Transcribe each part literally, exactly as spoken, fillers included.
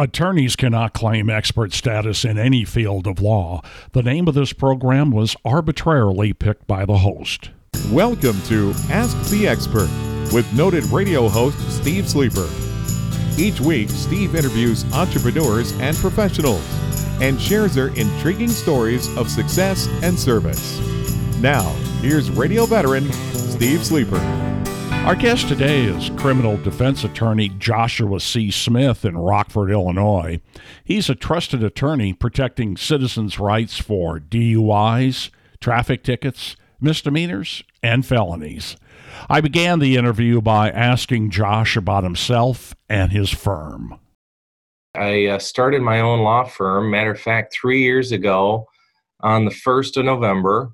Attorneys cannot claim expert status in any field of law. The name of this program was arbitrarily picked by the host. Welcome to Ask the Expert with noted radio host Steve Sleeper. Each week, Steve interviews entrepreneurs and professionals and shares their intriguing stories of success and service. Now, here's radio veteran Steve Sleeper. Our guest today is criminal defense attorney Joshua C. Smith in Rockford, Illinois. He's a trusted attorney protecting citizens' rights for D U Is, traffic tickets, misdemeanors, and felonies. I began the interview by asking Josh about himself and his firm. I uh, started my own law firm, matter of fact, three years ago on the first of November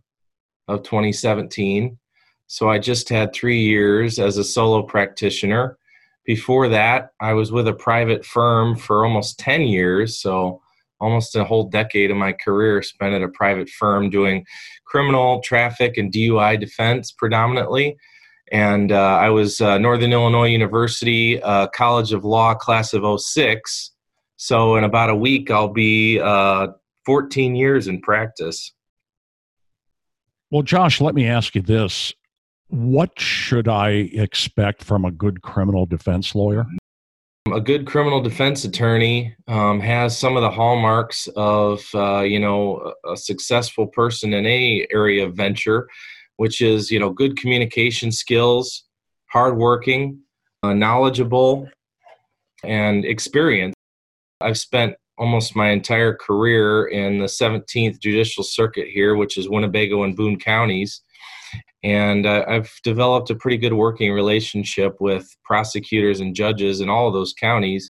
of twenty seventeen. So I just had three years as a solo practitioner. Before that, I was with a private firm for almost ten years, so almost a whole decade of my career spent at a private firm doing criminal, traffic, and D U I defense predominantly. And uh, I was uh, Northern Illinois University uh, College of Law class of oh six, so in about a week I'll be uh, fourteen years in practice. Well, Josh, let me ask you this. What should I expect from a good criminal defense lawyer? A good criminal defense attorney um, has some of the hallmarks of, uh, you know, a successful person in any area of venture, which is, you know, good communication skills, hardworking, uh, knowledgeable, and experienced. I've spent almost my entire career in the seventeenth Judicial Circuit here, which is Winnebago and Boone counties. And uh, I've developed a pretty good working relationship with prosecutors and judges in all of those counties.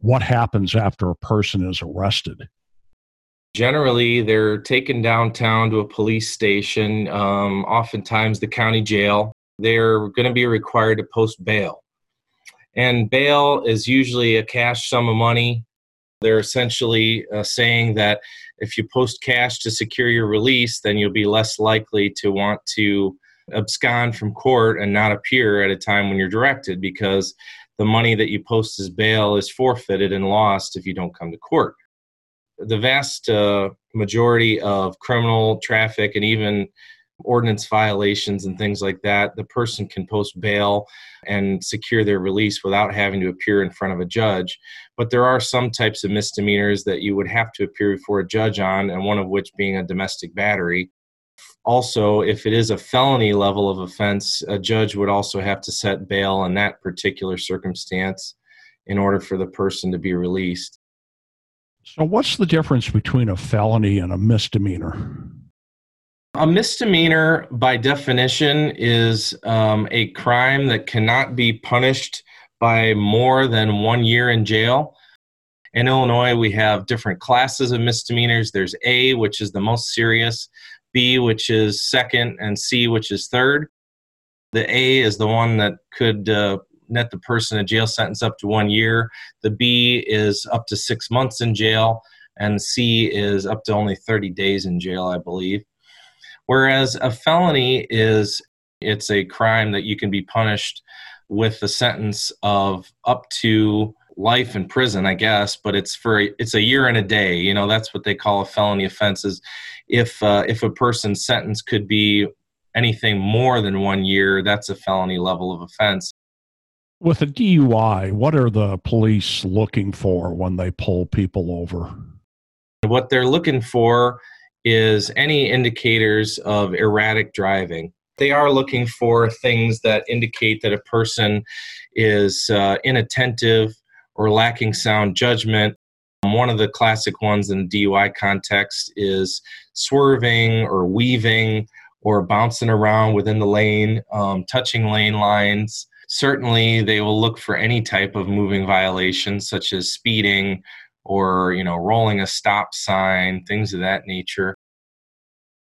What happens after a person is arrested? Generally, they're taken downtown to a police station, um, oftentimes the county jail. They're going to be required to post bail. And bail is usually a cash sum of money. They're essentially uh, saying that if you post cash to secure your release, then you'll be less likely to want to abscond from court and not appear at a time when you're directed, because the money that you post as bail is forfeited and lost if you don't come to court. The vast uh, majority of criminal, traffic, and even ordinance violations and things like that, the person can post bail and secure their release without having to appear in front of a judge. But there are some types of misdemeanors that you would have to appear before a judge on, and one of which being a domestic battery. Also, if it is a felony level of offense, a judge would also have to set bail in that particular circumstance in order for the person to be released. So what's the difference between a felony and a misdemeanor? A misdemeanor, by definition, is um, a crime that cannot be punished by more than one year in jail. In Illinois, we have different classes of misdemeanors. There's A, which is the most serious, B, which is second, and C, which is third. The A is the one that could uh, net the person a jail sentence up to one year. The B is up to six months in jail, and C is up to only thirty days in jail, I believe. Whereas a felony is, it's a crime that you can be punished with a sentence of up to life in prison, I guess, but it's for it's a year and a day. You know, that's what they call a felony offense, is if uh, if a person's sentence could be anything more than one year, that's a felony level of offense. With a D U I, what are the police looking for when they pull people over? What they're looking for is any indicators of erratic driving. They are looking for things that indicate that a person is uh, inattentive or lacking sound judgment. One of the classic ones in the D U I context is swerving or weaving or bouncing around within the lane, um, touching lane lines. Certainly, they will look for any type of moving violation, such as speeding, or, you know, rolling a stop sign, things of that nature.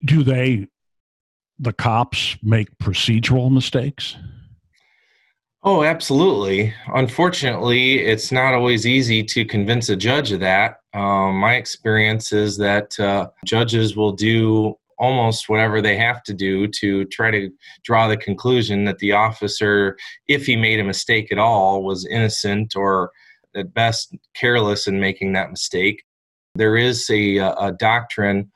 Do they, the cops, make procedural mistakes? Oh, absolutely. Unfortunately, it's not always easy to convince a judge of that. Um, my experience is that uh, judges will do almost whatever they have to do to try to draw the conclusion that the officer, if he made a mistake at all, was innocent or at best careless in making that mistake. There is a, a doctrine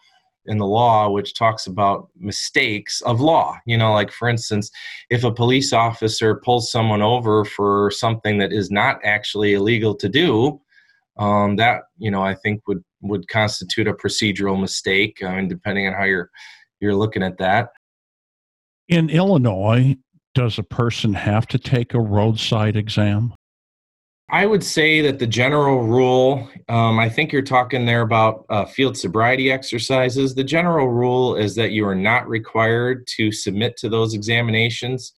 in the law which talks about mistakes of law. You know, like for instance, if a police officer pulls someone over for something that is not actually illegal to do, um, that, you know, I think would, would constitute a procedural mistake. I mean, depending on how you're, you're looking at that. In Illinois, does a person have to take a roadside exam? I would say that the general rule, um, I think you're talking there about uh, field sobriety exercises. The general rule is that you are not required to submit to those examinations.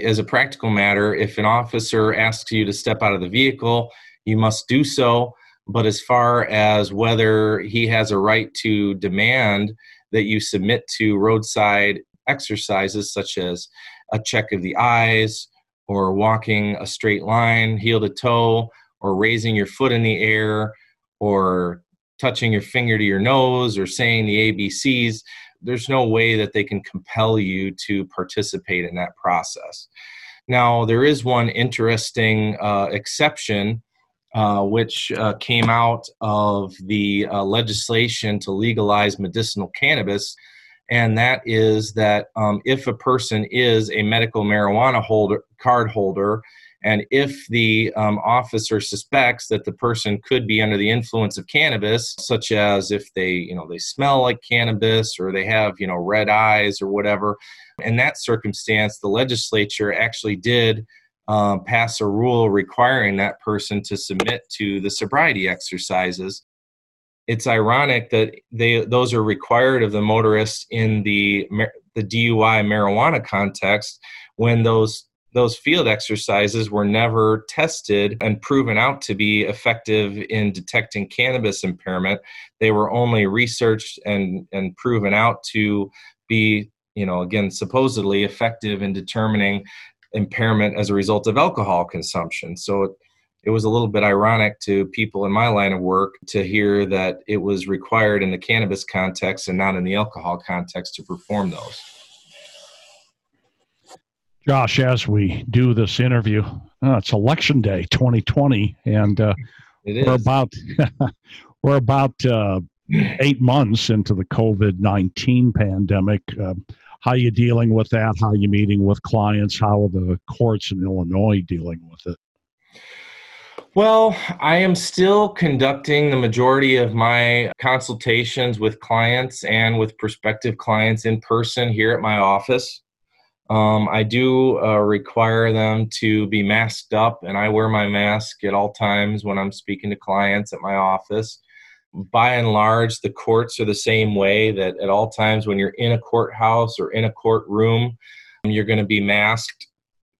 As a practical matter, if an officer asks you to step out of the vehicle, you must do so. But as far as whether he has a right to demand that you submit to roadside exercises such as a check of the eyes, or walking a straight line, heel to toe, or raising your foot in the air, or touching your finger to your nose, or saying the A B Cs, there's no way that they can compel you to participate in that process. Now, there is one interesting uh, exception uh, which uh, came out of the uh, legislation to legalize medicinal cannabis. And that is that um, if a person is a medical marijuana holder, card holder, and if the um, officer suspects that the person could be under the influence of cannabis, such as if they, you know, they smell like cannabis or they have, you know, red eyes or whatever, in that circumstance, the legislature actually did uh, pass a rule requiring that person to submit to the sobriety exercises. It's ironic that they those are required of the motorists in the the D U I marijuana context when those those field exercises were never tested and proven out to be effective in detecting cannabis impairment. They were only researched and and proven out to be, you know, again, supposedly effective in determining impairment as a result of alcohol consumption. So it It was a little bit ironic to people in my line of work to hear that it was required in the cannabis context and not in the alcohol context to perform those. Josh, as we do this interview, oh, it's election day twenty twenty, and uh, it is. we're about, we're about uh, eight months into the COVID nineteen pandemic. Uh, how are you dealing with that? How are you meeting with clients? How are the courts in Illinois dealing with it? Well, I am still conducting the majority of my consultations with clients and with prospective clients in person here at my office. Um, I do uh, require them to be masked up, and I wear my mask at all times when I'm speaking to clients at my office. By and large, the courts are the same way, that at all times when you're in a courthouse or in a courtroom, you're going to be masked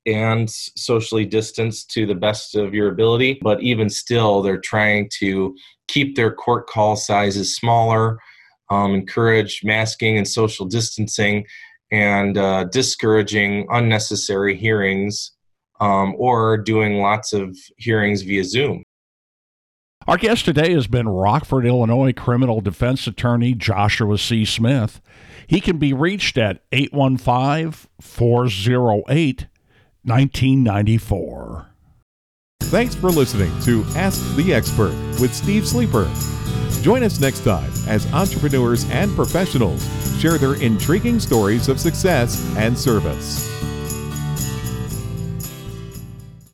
and socially distanced to the best of your ability. But even still, they're trying to keep their court call sizes smaller, um, encourage masking and social distancing, and uh, discouraging unnecessary hearings um, or doing lots of hearings via Zoom. Our guest today has been Rockford, Illinois criminal defense attorney Joshua C. Smith. He can be reached at eight one five, four oh eight, four oh eight. nineteen ninety-four. Thanks for listening to Ask the Expert with Steve Sleeper. Join us next time as entrepreneurs and professionals share their intriguing stories of success and service.